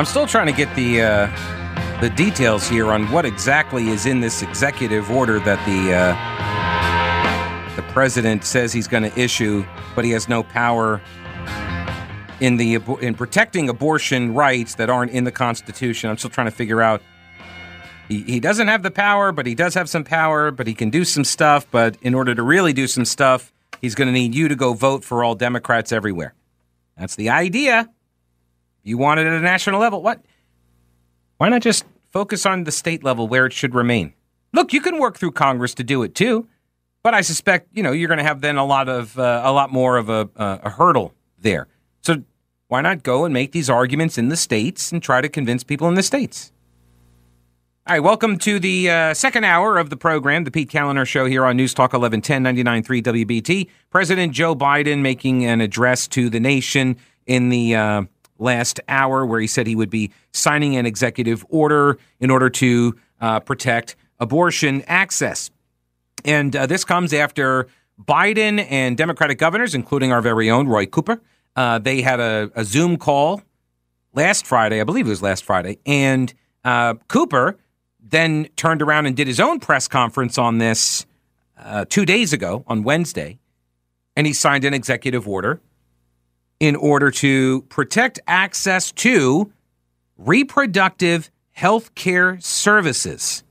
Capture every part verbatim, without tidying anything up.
I'm still trying to get the uh, the details here on what exactly is in this executive order that the uh, the president says he's going to issue, but he has no power in the in protecting abortion rights that aren't in the Constitution. I'm still trying to figure out. He, he doesn't have the power, but he does have some power, but he can do some stuff. But in order to really do some stuff, he's going to need you to go vote for all Democrats everywhere. That's the idea. You want it at a national level. What? Why not just focus on the state level where it should remain? Look, you can work through Congress to do it, too. But I suspect, you know, you're going to have then a lot of uh, a lot more of a, uh, a hurdle there. So why not go and make these arguments in the states and try to convince people in the states? All right, welcome to the uh, second hour of the program, the Pete Kaliner Show here on News Talk eleven ten, ninety-nine point three W B T. President Joe Biden making an address to the nation in the uh, last hour where he said he would be signing an executive order in order to uh, protect abortion access. And uh, this comes after Biden and Democratic governors, including our very own Roy Cooper, uh, they had a, a Zoom call last Friday, I believe it was last Friday, and uh, Cooper then turned around and did his own press conference on this uh, two days ago on Wednesday, and he signed an executive order in order to protect access to reproductive health care services.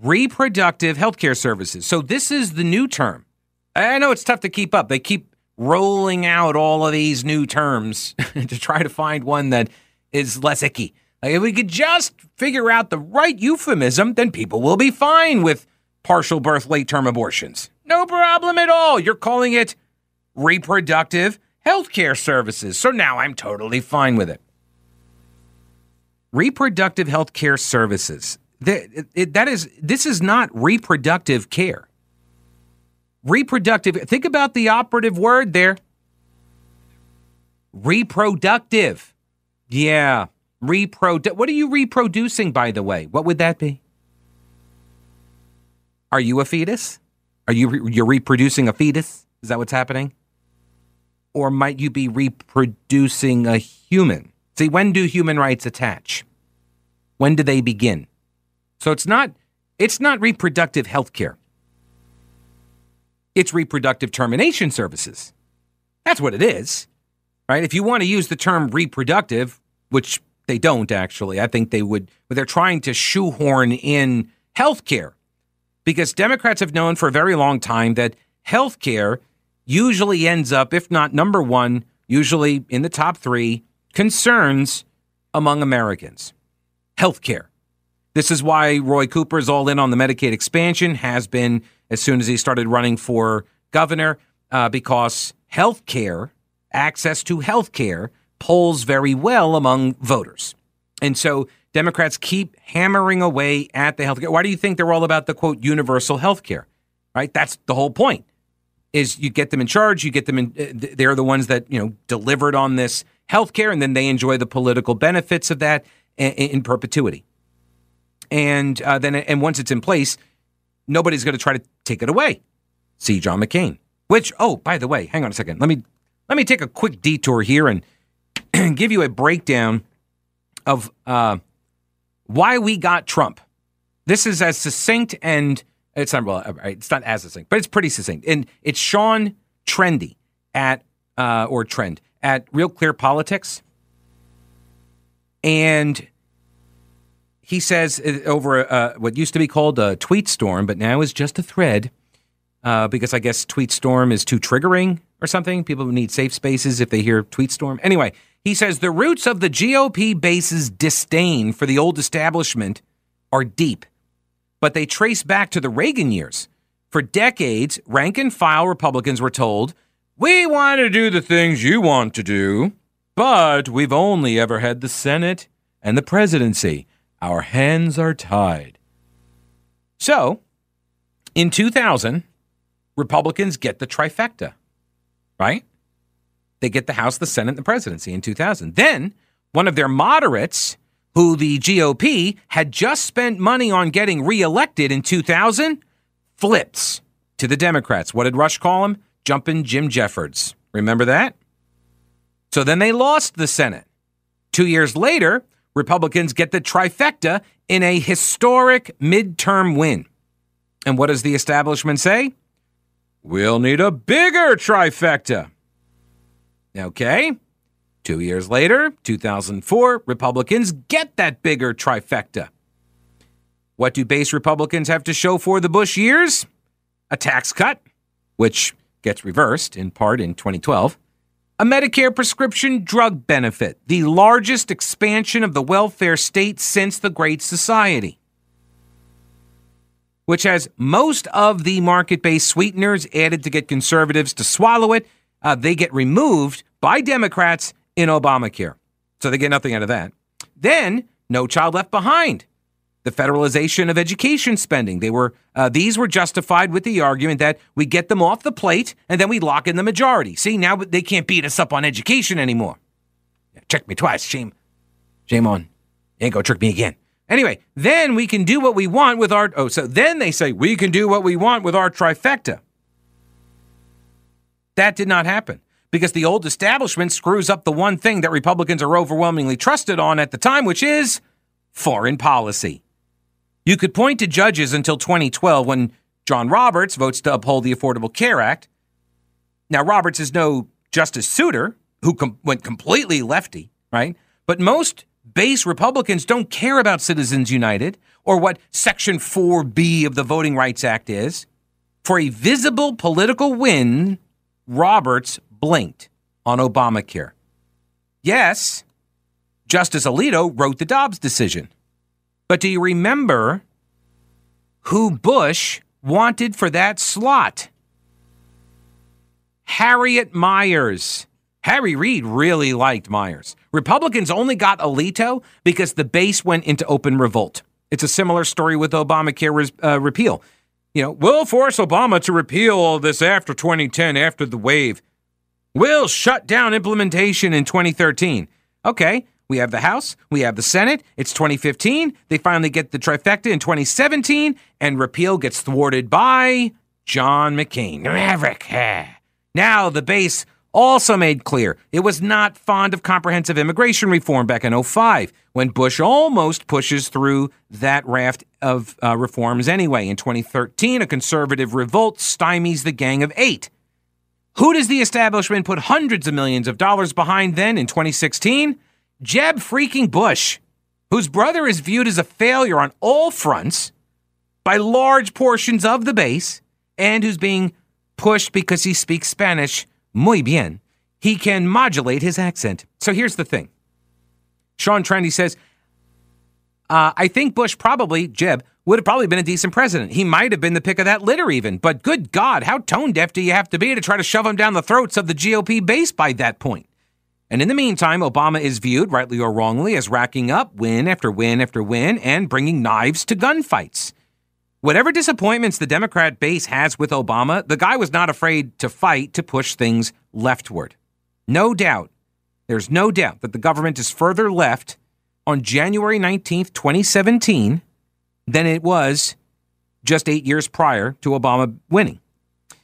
Reproductive health care services. So this is the new term. I know it's tough to keep up. They keep rolling out all of these new terms to try to find one that is less icky. Like if we could just figure out the right euphemism, then people will be fine with partial birth, late-term abortions. No problem at all. You're calling it reproductive health care services. So now I'm totally fine with it. Reproductive health care services. That, it, that is, this is not reproductive care. Reproductive, think about the operative word there. Reproductive. Yeah. Reprodu- what are you reproducing, by the way? What would that be? Are you a fetus? Are you re- you're reproducing a fetus? Is that what's happening? Or might you be reproducing a human? See, when do human rights attach? When do they begin? So it's not it's not reproductive health care. It's reproductive termination services. That's what it is, right? If you want to use the term reproductive, which they don't, actually. I think they would, but they're trying to shoehorn in healthcare because Democrats have known for a very long time that healthcare usually ends up, if not number one, usually in the top three concerns among Americans. Healthcare. This is why Roy Cooper is all in on the Medicaid expansion, has been as soon as he started running for governor, uh, because healthcare, access to healthcare, polls very well among voters. And so Democrats keep hammering away at the health care. Why do you think they're all about the, quote, universal health care? Right? That's the whole point, is you get them in charge, you get them in, they're the ones that, you know, delivered on this health care, and then they enjoy the political benefits of that in perpetuity. And uh, then and once it's in place, nobody's going to try to take it away. See John McCain, which, oh, by the way, hang on a second. Let me let me take a quick detour here and give you a breakdown of uh, why we got Trump. This is as succinct and it's not, well, it's not as succinct, but it's pretty succinct. And it's Sean Trende at uh, or Trend at Real Clear Politics, and he says over uh, what used to be called a tweet storm, but now is just a thread uh, because I guess tweet storm is too triggering or something. People need safe spaces if they hear tweet storm. Anyway. He says the roots of the G O P base's disdain for the old establishment are deep, but they trace back to the Reagan years. For decades, rank and file Republicans were told, we want to do the things you want to do, but we've only ever had the Senate and the presidency. Our hands are tied. So in two thousand, Republicans get the trifecta, right? They get the House, the Senate, and the presidency in two thousand. Then one of their moderates, who the G O P had just spent money on getting reelected in two thousand, flips to the Democrats. What did Rush call him? Jumpin' Jim Jeffords. Remember that? So then they lost the Senate Two years later, Republicans get the trifecta in a historic midterm win. And what does the establishment say? We'll need a bigger trifecta. Okay. Two years later, two thousand four, Republicans get that bigger trifecta. What do base Republicans have to show for the Bush years? A tax cut, which gets reversed in part in twenty twelve. A Medicare prescription drug benefit, the largest expansion of the welfare state since the Great Society, which has most of the market-based sweeteners added to get conservatives to swallow it. Uh, they get removed by Democrats in Obamacare. So they get nothing out of that. Then, no child left behind. The federalization of education spending. They were uh, these were justified with the argument that we get them off the plate and then we lock in the majority. See, now they can't beat us up on education anymore. Check me twice. Shame. Shame on. You ain't gonna trick me again. Anyway, then we can do what we want with our... Oh, so then they say we can do what we want with our trifecta. That did not happen because the old establishment screws up the one thing that Republicans are overwhelmingly trusted on at the time, which is foreign policy. You could point to judges until twenty twelve when John Roberts votes to uphold the Affordable Care Act. Now, Roberts is no Justice Souter, who com- went completely lefty, right? But most base Republicans don't care about Citizens United or what Section four B of the Voting Rights Act is. For a visible political win, Roberts blinked on Obamacare. Yes, Justice Alito wrote the Dobbs decision. But do you remember who Bush wanted for that slot? Harriet Myers. Harry Reid really liked Myers. Republicans only got Alito because the base went into open revolt. It's a similar story with Obamacare uh, repeal. You know, we'll force Obama to repeal all this after twenty ten, after the wave. We'll shut down implementation in twenty thirteen. Okay. We have the House, we have the Senate, it's twenty fifteen, they finally get the trifecta in twenty seventeen, and repeal gets thwarted by John McCain. Maverick. Now the base also made clear it was not fond of comprehensive immigration reform back in oh five, when Bush almost pushes through that raft of uh, reforms anyway. In twenty thirteen, a conservative revolt stymies the Gang of Eight. Who does the establishment put hundreds of millions of dollars behind then in twenty sixteen? Jeb freaking Bush, whose brother is viewed as a failure on all fronts by large portions of the base and who's being pushed because he speaks Spanish muy bien. He can modulate his accent. So here's the thing. Sean Trende says, uh, I think Bush probably, Jeb, would have probably been a decent president. He might have been the pick of that litter even. But good God, how tone deaf do you have to be to try to shove him down the throats of the G O P base by that point? And in the meantime, Obama is viewed, rightly or wrongly, as racking up win after win after win and bringing knives to gunfights. Whatever disappointments the Democrat base has with Obama, the guy was not afraid to fight to push things leftward. No doubt, there's no doubt that the government is further left on January nineteenth, twenty seventeen than it was just eight years prior to Obama winning.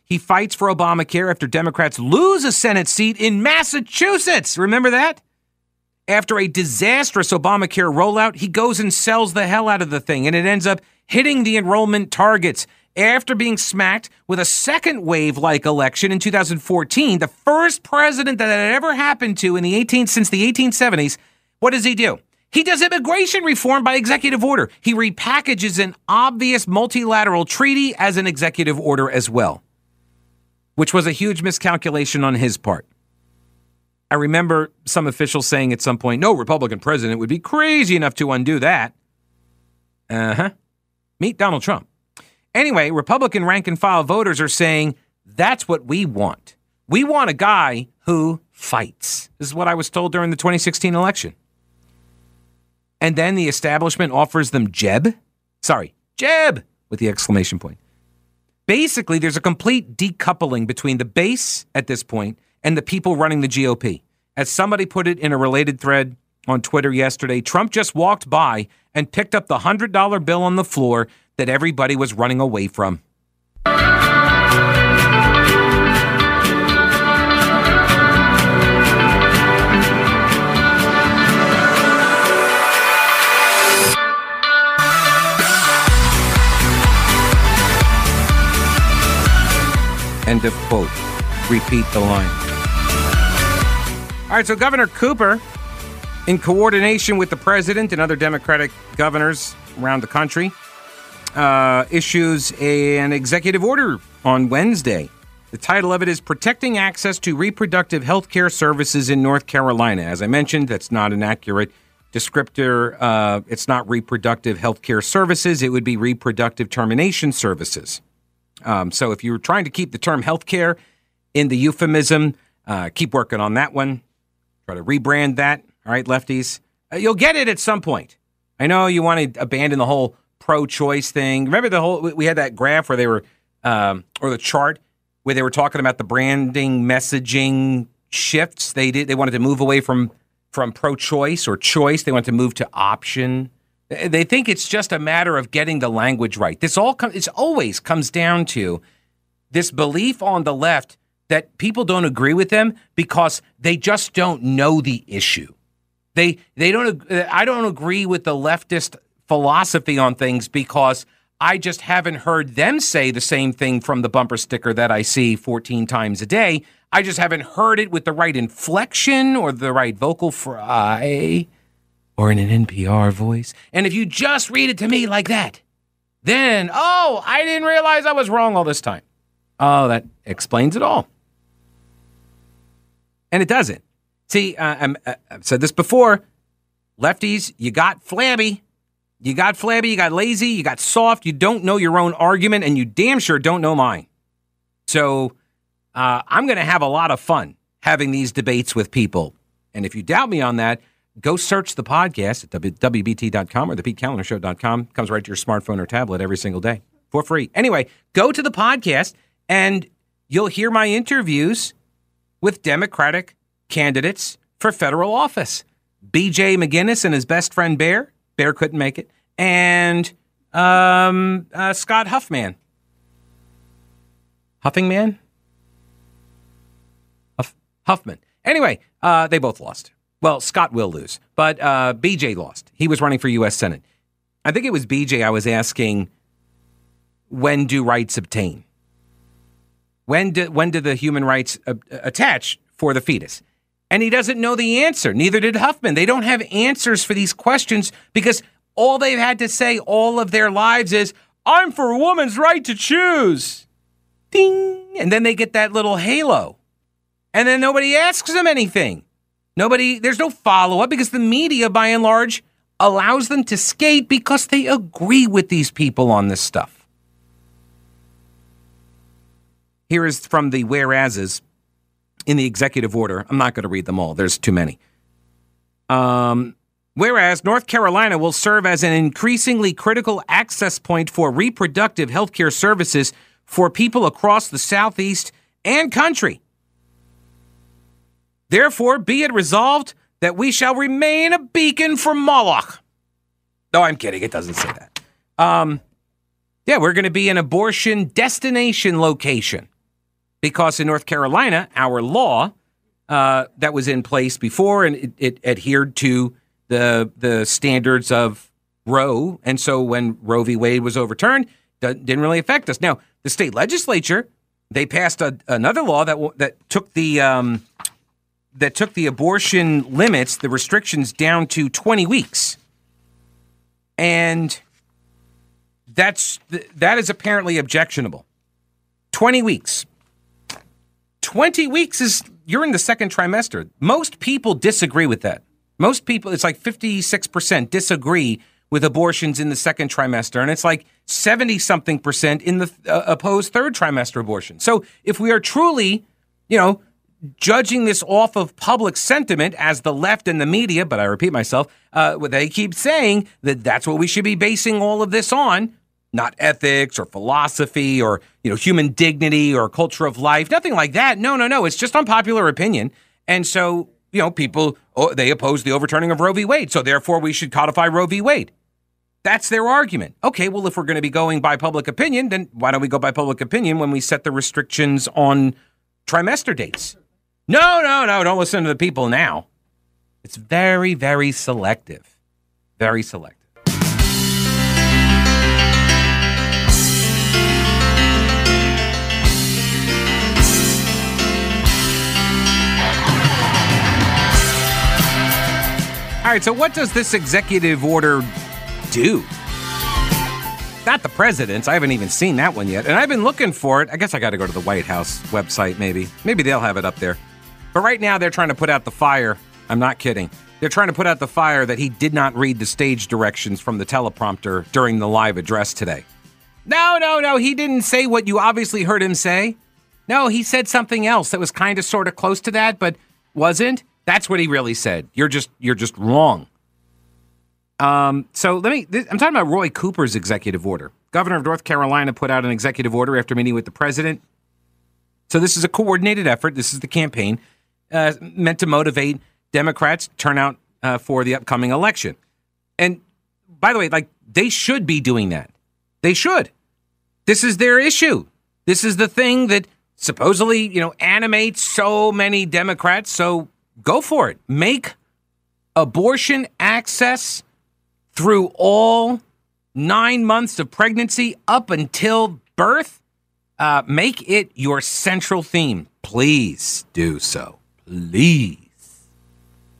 He fights for Obamacare after Democrats lose a Senate seat in Massachusetts. Remember that? After a disastrous Obamacare rollout, he goes and sells the hell out of the thing, and it ends up hitting the enrollment targets. After being smacked with a second wave-like election in two thousand fourteen, the first president that had ever happened to in the eighteen since the eighteen seventies, what does he do? He does immigration reform by executive order. He repackages an obvious multilateral treaty as an executive order as well, which was a huge miscalculation on his part. I remember some officials saying at some point, no Republican president would be crazy enough to undo that. Uh-huh. Meet Donald Trump. Anyway, Republican rank-and-file voters are saying, that's what we want. We want a guy who fights. This is what I was told during the twenty sixteen election. And then the establishment offers them Jeb. Sorry, Jeb, with the exclamation point. Basically, there's a complete decoupling between the base at this point and the people running the G O P. As somebody put it in a related thread on Twitter yesterday, Trump just walked by and picked up the one hundred dollar bill on the floor that everybody was running away from. End of quote. Repeat the line. All right, so Governor Cooper, in coordination with the president and other Democratic governors around the country, uh, issues a, an executive order on Wednesday. The title of it is Protecting Access to Reproductive Health Care Services in North Carolina. As I mentioned, that's not an accurate descriptor. Uh, it's not reproductive health care services. It would be reproductive termination services. Um, so if you're trying to keep the term health care in the euphemism, uh, keep working on that one. Try to rebrand that. All right, lefties, uh, you'll get it at some point. I know you want to abandon the whole pro-choice thing. Remember the whole, we had that graph where they were, um, or the chart where they were talking about the branding, messaging shifts. They did. They wanted to move away from, from pro-choice or choice. They wanted to move to option. They think it's just a matter of getting the language right. This all com- it's always comes down to this belief on the left that people don't agree with them because they just don't know the issue. They they don't. I don't agree with the leftist philosophy on things because I just haven't heard them say the same thing from the bumper sticker that I see fourteen times a day. I just haven't heard it with the right inflection or the right vocal fry or in an N P R voice. And if you just read it to me like that, then, oh, I didn't realize I was wrong all this time. Oh, that explains it all. And it doesn't. See, uh, I'm, uh, I've said this before. Lefties, you got flabby. You got flabby, you got lazy, you got soft. You don't know your own argument, and you damn sure don't know mine. So uh, I'm going to have a lot of fun having these debates with people. And if you doubt me on that, go search the podcast at W B T dot com or the Pete Kaliner Show dot com. It comes right to your smartphone or tablet every single day for free. Anyway, go to the podcast, and you'll hear my interviews with Democratic candidates for federal office. B J McGinnis and his best friend Bear. Bear couldn't make it. And um, uh, Scott Huffman. Huffing man? Huff- Huffman. Anyway, uh, they both lost. Well, Scott will lose, but uh, B J lost. He was running for U S Senate. I think it was B J I was asking, when do rights obtain? When do, when do the human rights uh, attach for the fetus? And he doesn't know the answer. Neither did Huffman. They don't have answers for these questions because all they've had to say all of their lives is, I'm for a woman's right to choose. Ding. And then they get that little halo. And then nobody asks them anything. Nobody, there's no follow-up because the media, by and large, allows them to skate because they agree with these people on this stuff. Here is from the whereases in the executive order. I'm not going to read them all. There's too many. Um, whereas North Carolina will serve as an increasingly critical access point for reproductive health care services for people across the Southeast and country. Therefore, be it resolved that we shall remain a beacon for Moloch. No, I'm kidding. It doesn't say that. Um, yeah, we're going to be an abortion destination location because in North Carolina, our law uh, that was in place before and it, it adhered to the the standards of Roe. And so when Roe v. Wade was overturned, it didn't really affect us. Now, the state legislature, they passed a, another law that that took the... Um, that took the abortion limits, the restrictions, down to twenty weeks. And that's that is apparently objectionable. twenty weeks. twenty weeks is, you're in the second trimester. Most people disagree with that. Most people, it's like fifty-six percent disagree with abortions in the second trimester. And it's like seventy-something percent in the uh, opposed third trimester abortion. So if we are truly, you know, judging this off of public sentiment as the left and the media, but I repeat myself, uh, they keep saying that that's what we should be basing all of this on, not ethics or philosophy or, you know, human dignity or culture of life, nothing like that. No, no, no. It's just unpopular opinion. And so, you know, people, oh, they oppose the overturning of Roe v. Wade. So therefore we should codify Roe v. Wade. That's their argument. Okay, well, if we're going to be going by public opinion, then why don't we go by public opinion when we set the restrictions on trimester dates? No, no, no, don't listen to the people now. It's very, very selective. Very selective. right, so what does this executive order do? Not the president's. I haven't even seen that one yet. And I've been looking for it. I guess I got to go to the White House website, maybe. Maybe they'll have it up there. But right now, they're trying to put out the fire. I'm not kidding. They're trying to put out the fire that he did not read the stage directions from the teleprompter during the live address today. No, no, no. He didn't say what you obviously heard him say. No, he said something else that was kind of sort of close to that, but wasn't. That's what he really said. You're just you're just wrong. Um, so let me, I'm talking about Roy Cooper's executive order. Governor of North Carolina put out an executive order after meeting with the president. So this is a coordinated effort. This is the campaign uh, meant to motivate Democrats to turn out uh, for the upcoming election. And by the way, like they should be doing that. They should. This is their issue. This is the thing that supposedly, you know, animates so many Democrats. So go for it. Make abortion access through all nine months of pregnancy up until birth, uh, make it your central theme. Please do so. Please.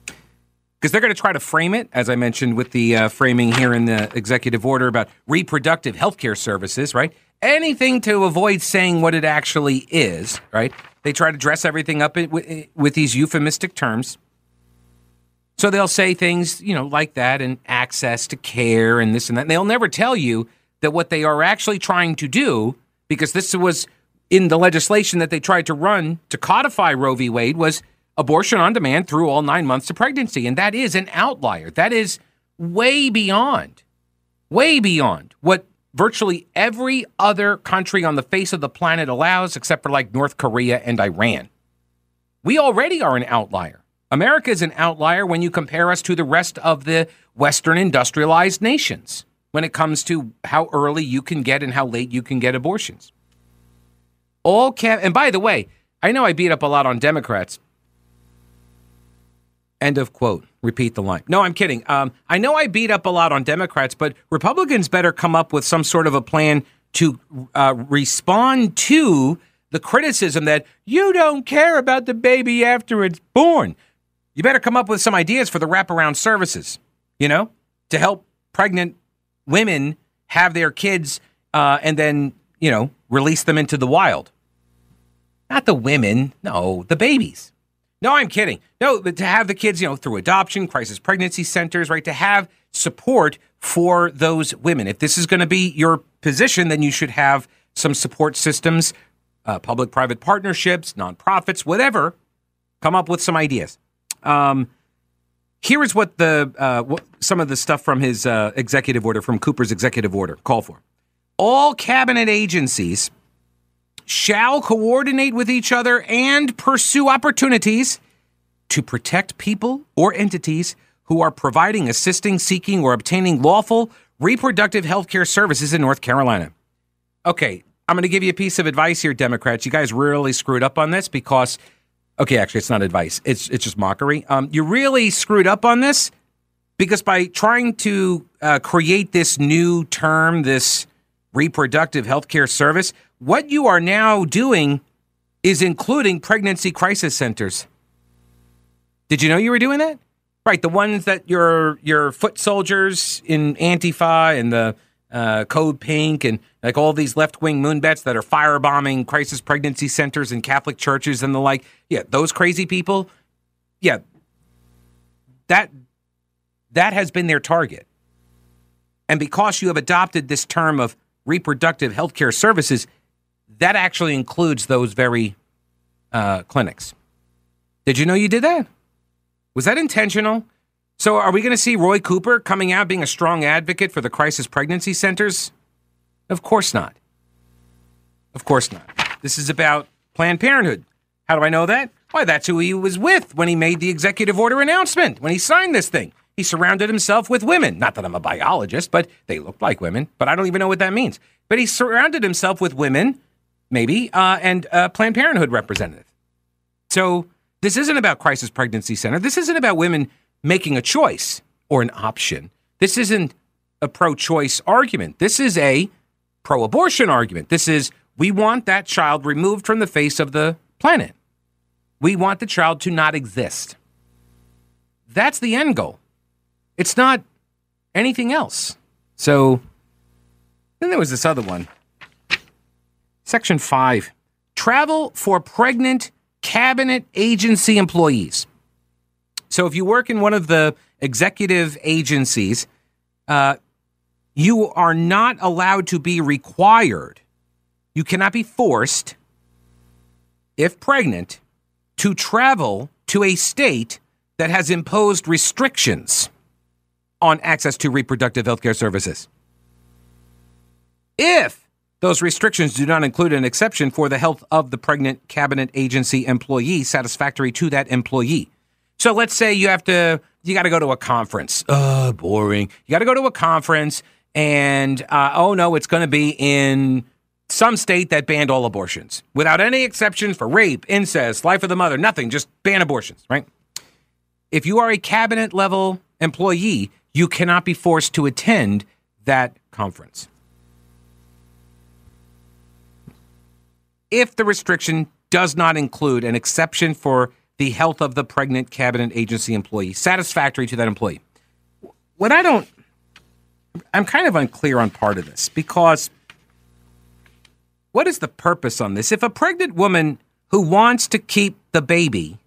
Because they're going to try to frame it, as I mentioned, with the uh, framing here in the executive order about reproductive health care services, right? Anything to avoid saying what it actually is, right? They try to dress everything up with these euphemistic terms. So they'll say things, you know, like that and access to care and this and that. And they'll never tell you that what they are actually trying to do, because this was in the legislation that they tried to run to codify Roe v. Wade, was abortion on demand through all nine months of pregnancy. And that is an outlier. That is way beyond, way beyond what virtually every other country on the face of the planet allows, except for like North Korea and Iran. We already are an outlier. America is an outlier when you compare us to the rest of the Western industrialized nations when it comes to how early you can get and how late you can get abortions. All can, and by the way, I know I beat up a lot on Democrats. End of quote. Repeat the line. No, I'm kidding. Um, I know I beat up a lot on Democrats, but Republicans better come up with some sort of a plan to uh, respond to the criticism that you don't care about the baby after it's born. You better come up with some ideas for the wraparound services, you know, to help pregnant women have their kids uh, and then, you know, release them into the wild. Not the women. No, the babies. No, I'm kidding. No, but to have the kids, you know, through adoption, crisis pregnancy centers, right, to have support for those women. If this is going to be your position, then you should have some support systems, uh, public-private partnerships, nonprofits, whatever. Come up with some ideas. Um, here is what the uh, what, some of the stuff from his uh, executive order, from Cooper's executive order, call for. All cabinet agencies shall coordinate with each other and pursue opportunities to protect people or entities who are providing, assisting, seeking, or obtaining lawful reproductive health care services in North Carolina. Okay, I'm going to give you a piece of advice here, Democrats. You guys really screwed up on this because... Okay, actually, it's not advice. It's it's just mockery. Um, you really screwed up on this because by trying to uh, create this new term, this reproductive health care service, what you are now doing is including pregnancy crisis centers. Did you know you were doing that? Right, the ones that your your foot soldiers in Antifa and the uh, Code Pink and like all these left-wing moonbats that are firebombing crisis pregnancy centers and Catholic churches and the like. Yeah, those crazy people. Yeah, that that has been their target. And because you have adopted this term of reproductive health care services, that actually includes those very uh, clinics. Did you know you did that? Was that intentional? So are we going to see Roy Cooper coming out being a strong advocate for the crisis pregnancy centers? Of course not. Of course not. This is about Planned Parenthood. How do I know that? Why, that's who he was with when he made the executive order announcement, when he signed this thing. He surrounded himself with women. Not that I'm a biologist, but they look like women, but I don't even know what that means. But he surrounded himself with women, maybe, uh, and uh, Planned Parenthood representative. So this isn't about crisis pregnancy center. This isn't about women making a choice or an option. This isn't a pro-choice argument. This is a pro-abortion argument. This is, we want that child removed from the face of the planet. We want the child to not exist. That's the end goal. It's not anything else. So then there was this other one. Section five, travel for pregnant cabinet agency employees. So if you work in one of the executive agencies, uh, you are not allowed to be required. You cannot be forced, if pregnant, to travel to a state that has imposed restrictions on access to reproductive health care services, if those restrictions do not include an exception for the health of the pregnant cabinet agency employee satisfactory to that employee. So let's say you have to, you got to go to a conference. Oh, boring. You got to go to a conference and, uh, oh no, it's going to be in some state that banned all abortions without any exception for rape, incest, life of the mother, nothing, just ban abortions, right? If you are a cabinet level employee, you cannot be forced to attend that conference. If the restriction does not include an exception for the health of the pregnant cabinet agency employee, satisfactory to that employee. What I don't, I'm kind of unclear on part of this, because what is the purpose on this? If a pregnant woman who wants to keep the baby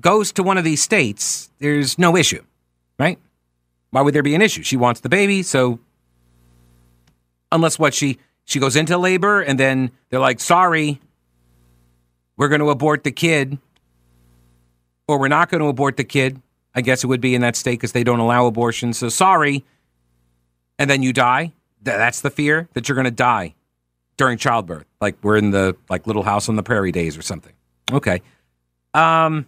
goes to one of these states, there's no issue, right? Why would there be an issue? She wants the baby, so unless what she, she goes into labor and then they're like, sorry, we're going to abort the kid, or we're not going to abort the kid. I guess it would be in that state because they don't allow abortion, so sorry. And then you die. That's the fear, that you're going to die during childbirth. Like we're in the like Little House on the Prairie days or something. Okay. Um...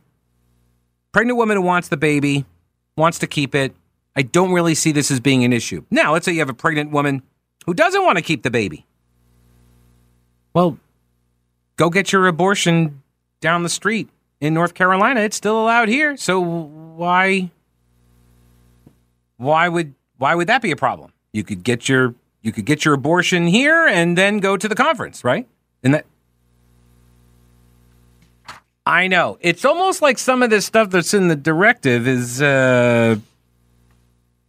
Pregnant woman who wants the baby, wants to keep it. I don't really see this as being an issue. Now, let's say you have a pregnant woman who doesn't want to keep the baby. Well, go get your abortion down the street in North Carolina. It's still allowed here. So why, why would, why would that be a problem? You could get your, you could get your abortion here and then go to the conference, right? And that, I know. It's almost like some of this stuff that's in the directive is uh,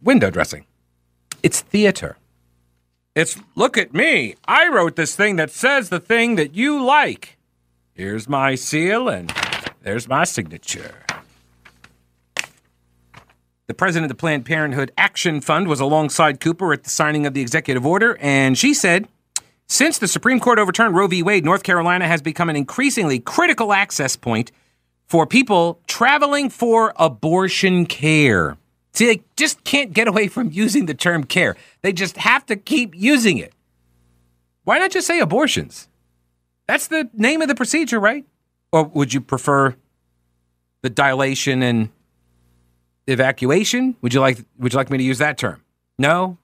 window dressing. It's theater. It's, look at me. I wrote this thing that says the thing that you like. Here's my seal and there's my signature. The president of the Planned Parenthood Action Fund was alongside Cooper at the signing of the executive order, and she said, since the Supreme Court overturned Roe v. Wade, North Carolina has become an increasingly critical access point for people traveling for abortion care. See, they just can't get away from using the term care. They just have to keep using it. Why not just say abortions? That's the name of the procedure, right? Or would you prefer the dilation and evacuation? Would you like, would you like me to use that term? No?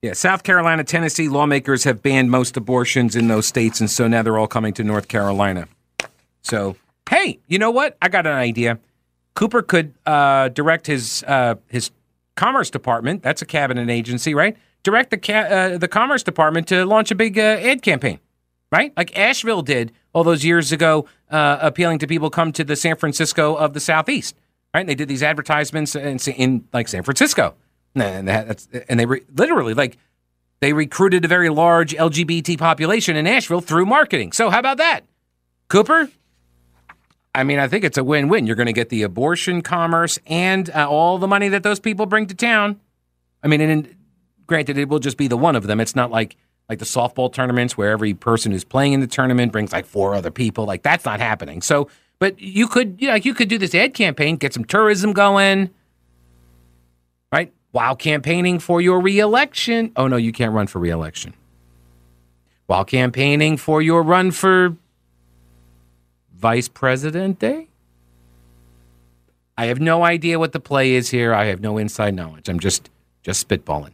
Yeah, South Carolina, Tennessee lawmakers have banned most abortions in those states, and so now they're all coming to North Carolina. So, hey, you know what? I got an idea. Cooper could uh, direct his uh, his Commerce Department. That's a cabinet agency, right? Direct the ca- uh, the Commerce Department to launch a big uh, ad campaign, right? Like Asheville did all those years ago, uh, appealing to people come to the San Francisco of the Southeast, right? And they did these advertisements in, in like San Francisco. And, that's, and they re- literally, like, they recruited a very large L G B T population in Nashville through marketing. So how about that, Cooper? I mean, I think it's a win-win. You're going to get the abortion commerce and uh, all the money that those people bring to town. I mean, and, and granted, it will just be the one of them. It's not like like the softball tournaments where every person who's playing in the tournament brings like four other people. Like that's not happening. So, but you could, you know, you could do this ad campaign, get some tourism going, right? While campaigning for your re-election. Oh, no, you can't run for re-election. While campaigning for your run for Vice President Day? I have no idea what the play is here. I have no inside knowledge. I'm just just spitballing.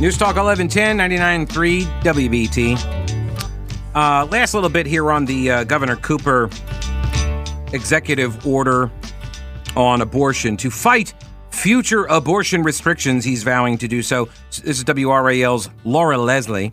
News Talk eleven ten, ninety-nine point three W B T. Uh, last little bit here on the uh, Governor Cooper executive order on abortion to fight future abortion restrictions he's vowing to do so. This is W R A L's Laura Leslie.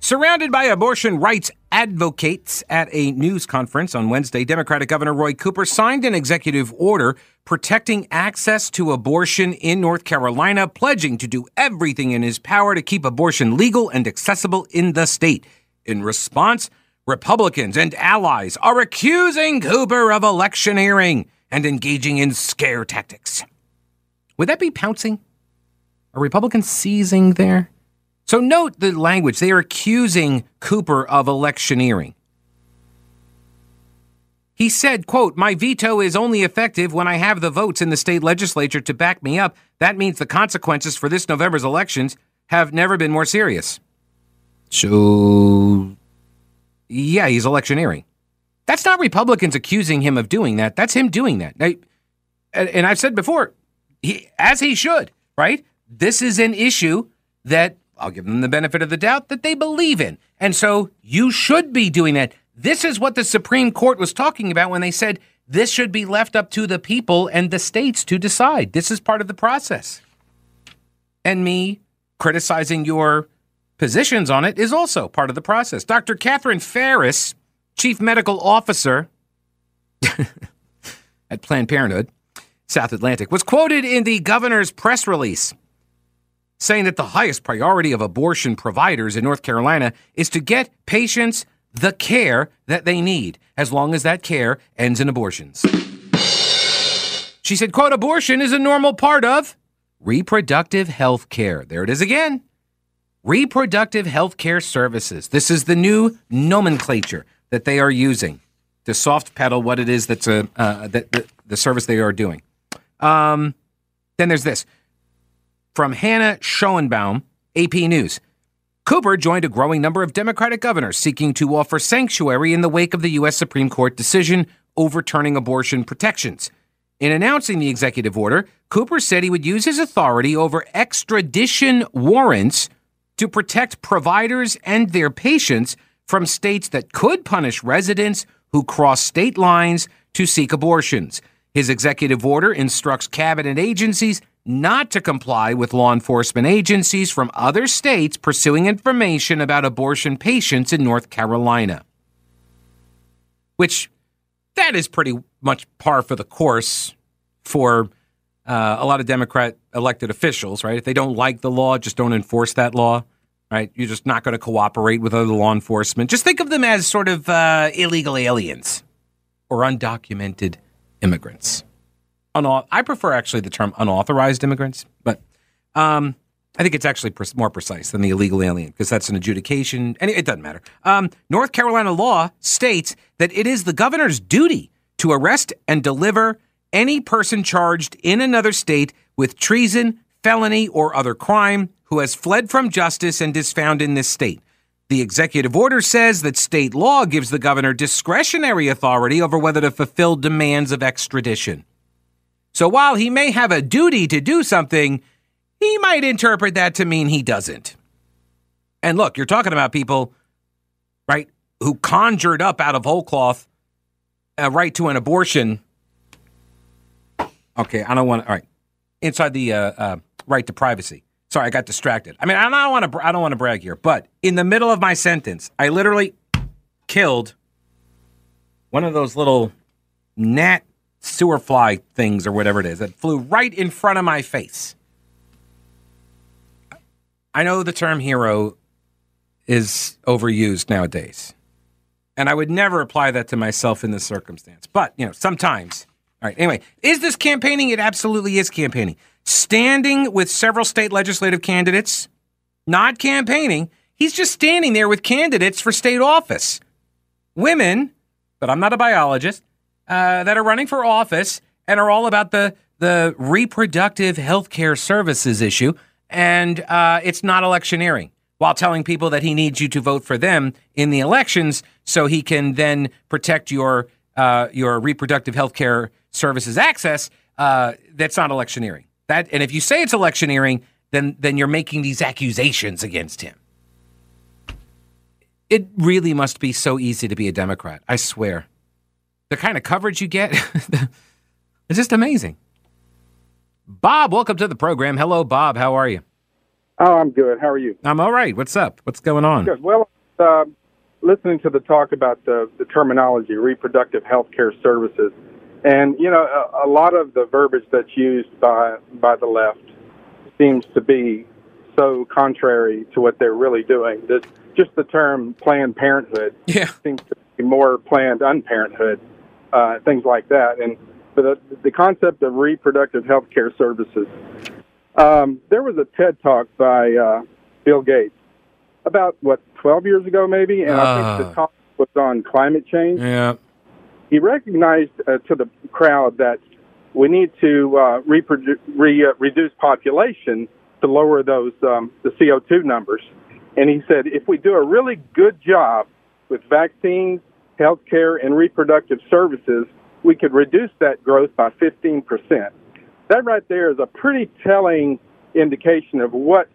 Surrounded by abortion rights advocates at a news conference on Wednesday, Democratic Governor Roy Cooper signed an executive order protecting access to abortion in North Carolina, pledging to do everything in his power to keep abortion legal and accessible in the state. In response, Republicans and allies are accusing Cooper of electioneering and engaging in scare tactics. Would that be pouncing? Are Republicans seizing there? So note the language. They are accusing Cooper of electioneering. He said, quote, "My veto is only effective when I have the votes in the state legislature to back me up. That means the consequences for this November's elections have never been more serious." So, yeah, he's electioneering. That's not Republicans accusing him of doing that. That's him doing that. I, and I've said before, he, as he should, right? This is an issue that... I'll give them the benefit of the doubt that they believe in. And so you should be doing that. This is what the Supreme Court was talking about when they said this should be left up to the people and the states to decide. This is part of the process. And me criticizing your positions on it is also part of the process. Doctor Catherine Ferris, chief medical officer at Planned Parenthood, South Atlantic, was quoted in the governor's press release saying that the highest priority of abortion providers in North Carolina is to get patients the care that they need, as long as that care ends in abortions. She said, quote, "Abortion is a normal part of reproductive health care." There it is again. Reproductive health care services. This is the new nomenclature that they are using to soft pedal what it is that's a, uh, that, that, the service they are doing. Um, then there's this. From Hannah Schoenbaum, A P News. Cooper joined a growing number of Democratic governors seeking to offer sanctuary in the wake of the U S Supreme Court decision overturning abortion protections. In announcing the executive order, Cooper said he would use his authority over extradition warrants to protect providers and their patients from states that could punish residents who cross state lines to seek abortions. His executive order instructs cabinet agencies not to comply with law enforcement agencies from other states pursuing information about abortion patients in North Carolina. Which, that is pretty much par for the course for uh, a lot of Democrat elected officials, right? If they don't like the law, just don't enforce that law, right? You're just not going to cooperate with other law enforcement. Just think of them as sort of uh, illegal aliens or undocumented immigrants. I prefer actually the term unauthorized immigrants, but um, I think it's actually pre- more precise than the illegal alien because that's an adjudication. And it doesn't matter. Um, North Carolina law states that it is the governor's duty to arrest and deliver any person charged in another state with treason, felony, or other crime who has fled from justice and is found in this state. The executive order says that state law gives the governor discretionary authority over whether to fulfill demands of extradition. So while he may have a duty to do something, he might interpret that to mean he doesn't. And look, you're talking about people, right, who conjured up out of whole cloth a right to an abortion. Okay, I don't want to, all right, inside the uh, uh, right to privacy. Sorry, I got distracted. I mean, I don't want to. I don't want to brag here, but in the middle of my sentence, I literally killed one of those little gnat sewer fly things or whatever it is that flew right in front of my face. I know the term hero is overused nowadays, and I would never apply that to myself in this circumstance. But, you know, sometimes. All right, anyway, is this campaigning? It absolutely is campaigning. Standing with several state legislative candidates, not campaigning. He's just standing there with candidates for state office. Women, but I'm not a biologist, Uh, that are running for office and are all about the the reproductive health care services issue, and uh, it's not electioneering, while telling people that he needs you to vote for them in the elections so he can then protect your uh, your reproductive health care services access. Uh, that's not electioneering. That, and if you say it's electioneering, then then you're making these accusations against him. It really must be so easy to be a Democrat, I swear. The kind of coverage you get is just amazing. Bob, welcome to the program. Hello, Bob. How are you? Oh, I'm good. How are you? I'm all right. What's up? What's going on? Good. Well, uh, listening to the talk about the, the terminology, reproductive health care services, and, you know, a, a lot of the verbiage that's used by, by the left seems to be so contrary to what they're really doing. This, just the term Planned Parenthood yeah. seems to be more Planned Unparenthood, uh, things like that. And the, the concept of reproductive health care services, um, there was a TED Talk by uh, Bill Gates about, what, twelve years ago maybe? And uh, I think the talk was on climate change. Yeah. He recognized uh, to the crowd that we need to uh, reprodu- re- uh, reduce population to lower those um, the C O two numbers. And he said, if we do a really good job with vaccines, health care, and reproductive services, we could reduce that growth by fifteen percent. That right there is a pretty telling indication of what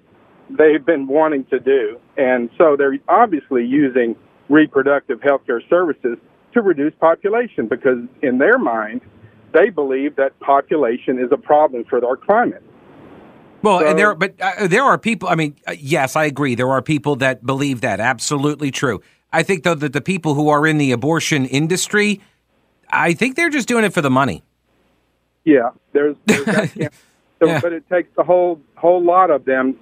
they've been wanting to do. And so they're obviously using reproductive health care services to reduce population because in their mind, they believe that population is a problem for our climate. Well, so, and there, but uh, there are people, I mean, uh, yes, I agree. There are people that believe that. Absolutely true. I think, though, that the people who are in the abortion industry, I think they're just doing it for the money. Yeah. There's, there's that camp. So, yeah. But it takes a whole whole lot of them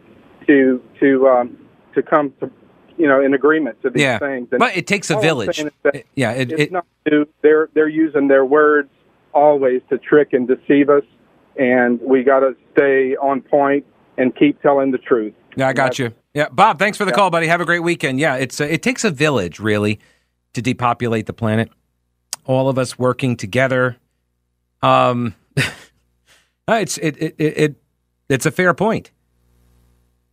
to to um, to come to, you know, in agreement to these yeah. things. And but it takes a village. It, yeah. It, it's it, not new. They're, they're using their words always to trick and deceive us. And we got to stay on point and keep telling the truth. Yeah, I got you. Yeah, Bob, thanks for the yeah. call, buddy. Have a great weekend. Yeah, it's a, it takes a village, really, to depopulate the planet. All of us working together. Um, it's it, it it it it's a fair point.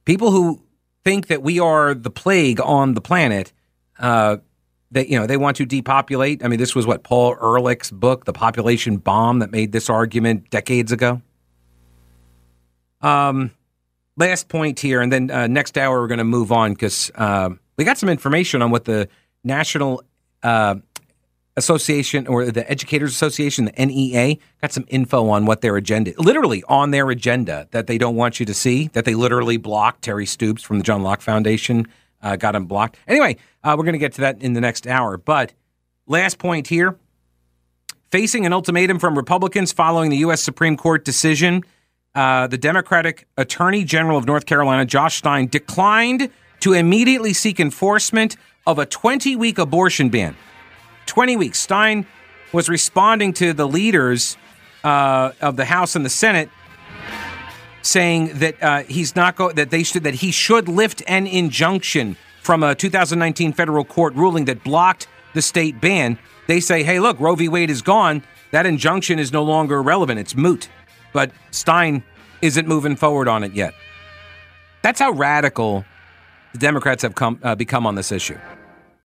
People who think that we are the plague on the planet, uh, they you know they want to depopulate. I mean, this was what Paul Ehrlich's book, The Population Bomb, that made this argument decades ago. Um, last point here, and then uh, next hour we're going to move on because uh, we got some information on what the National uh, Association or the Educators Association, the N E A, got some info on what their agenda, literally on their agenda that they don't want you to see, that they literally blocked Terry Stoops from the John Locke Foundation, uh, got him blocked. Anyway, uh, we're going to get to that in the next hour. But last point here, facing an ultimatum from Republicans following the U S Supreme Court decision, uh, the Democratic Attorney General of North Carolina, Josh Stein, declined to immediately seek enforcement of a twenty-week abortion ban. twenty weeks. Stein was responding to the leaders uh, of the House and the Senate, saying that uh, he's not go- that they should that he should lift an injunction from a two thousand nineteen federal court ruling that blocked the state ban. They say, "Hey, look, Roe v. Wade is gone. That injunction is no longer relevant. It's moot." But Stein isn't moving forward on it yet. That's how radical the Democrats have come uh, become on this issue.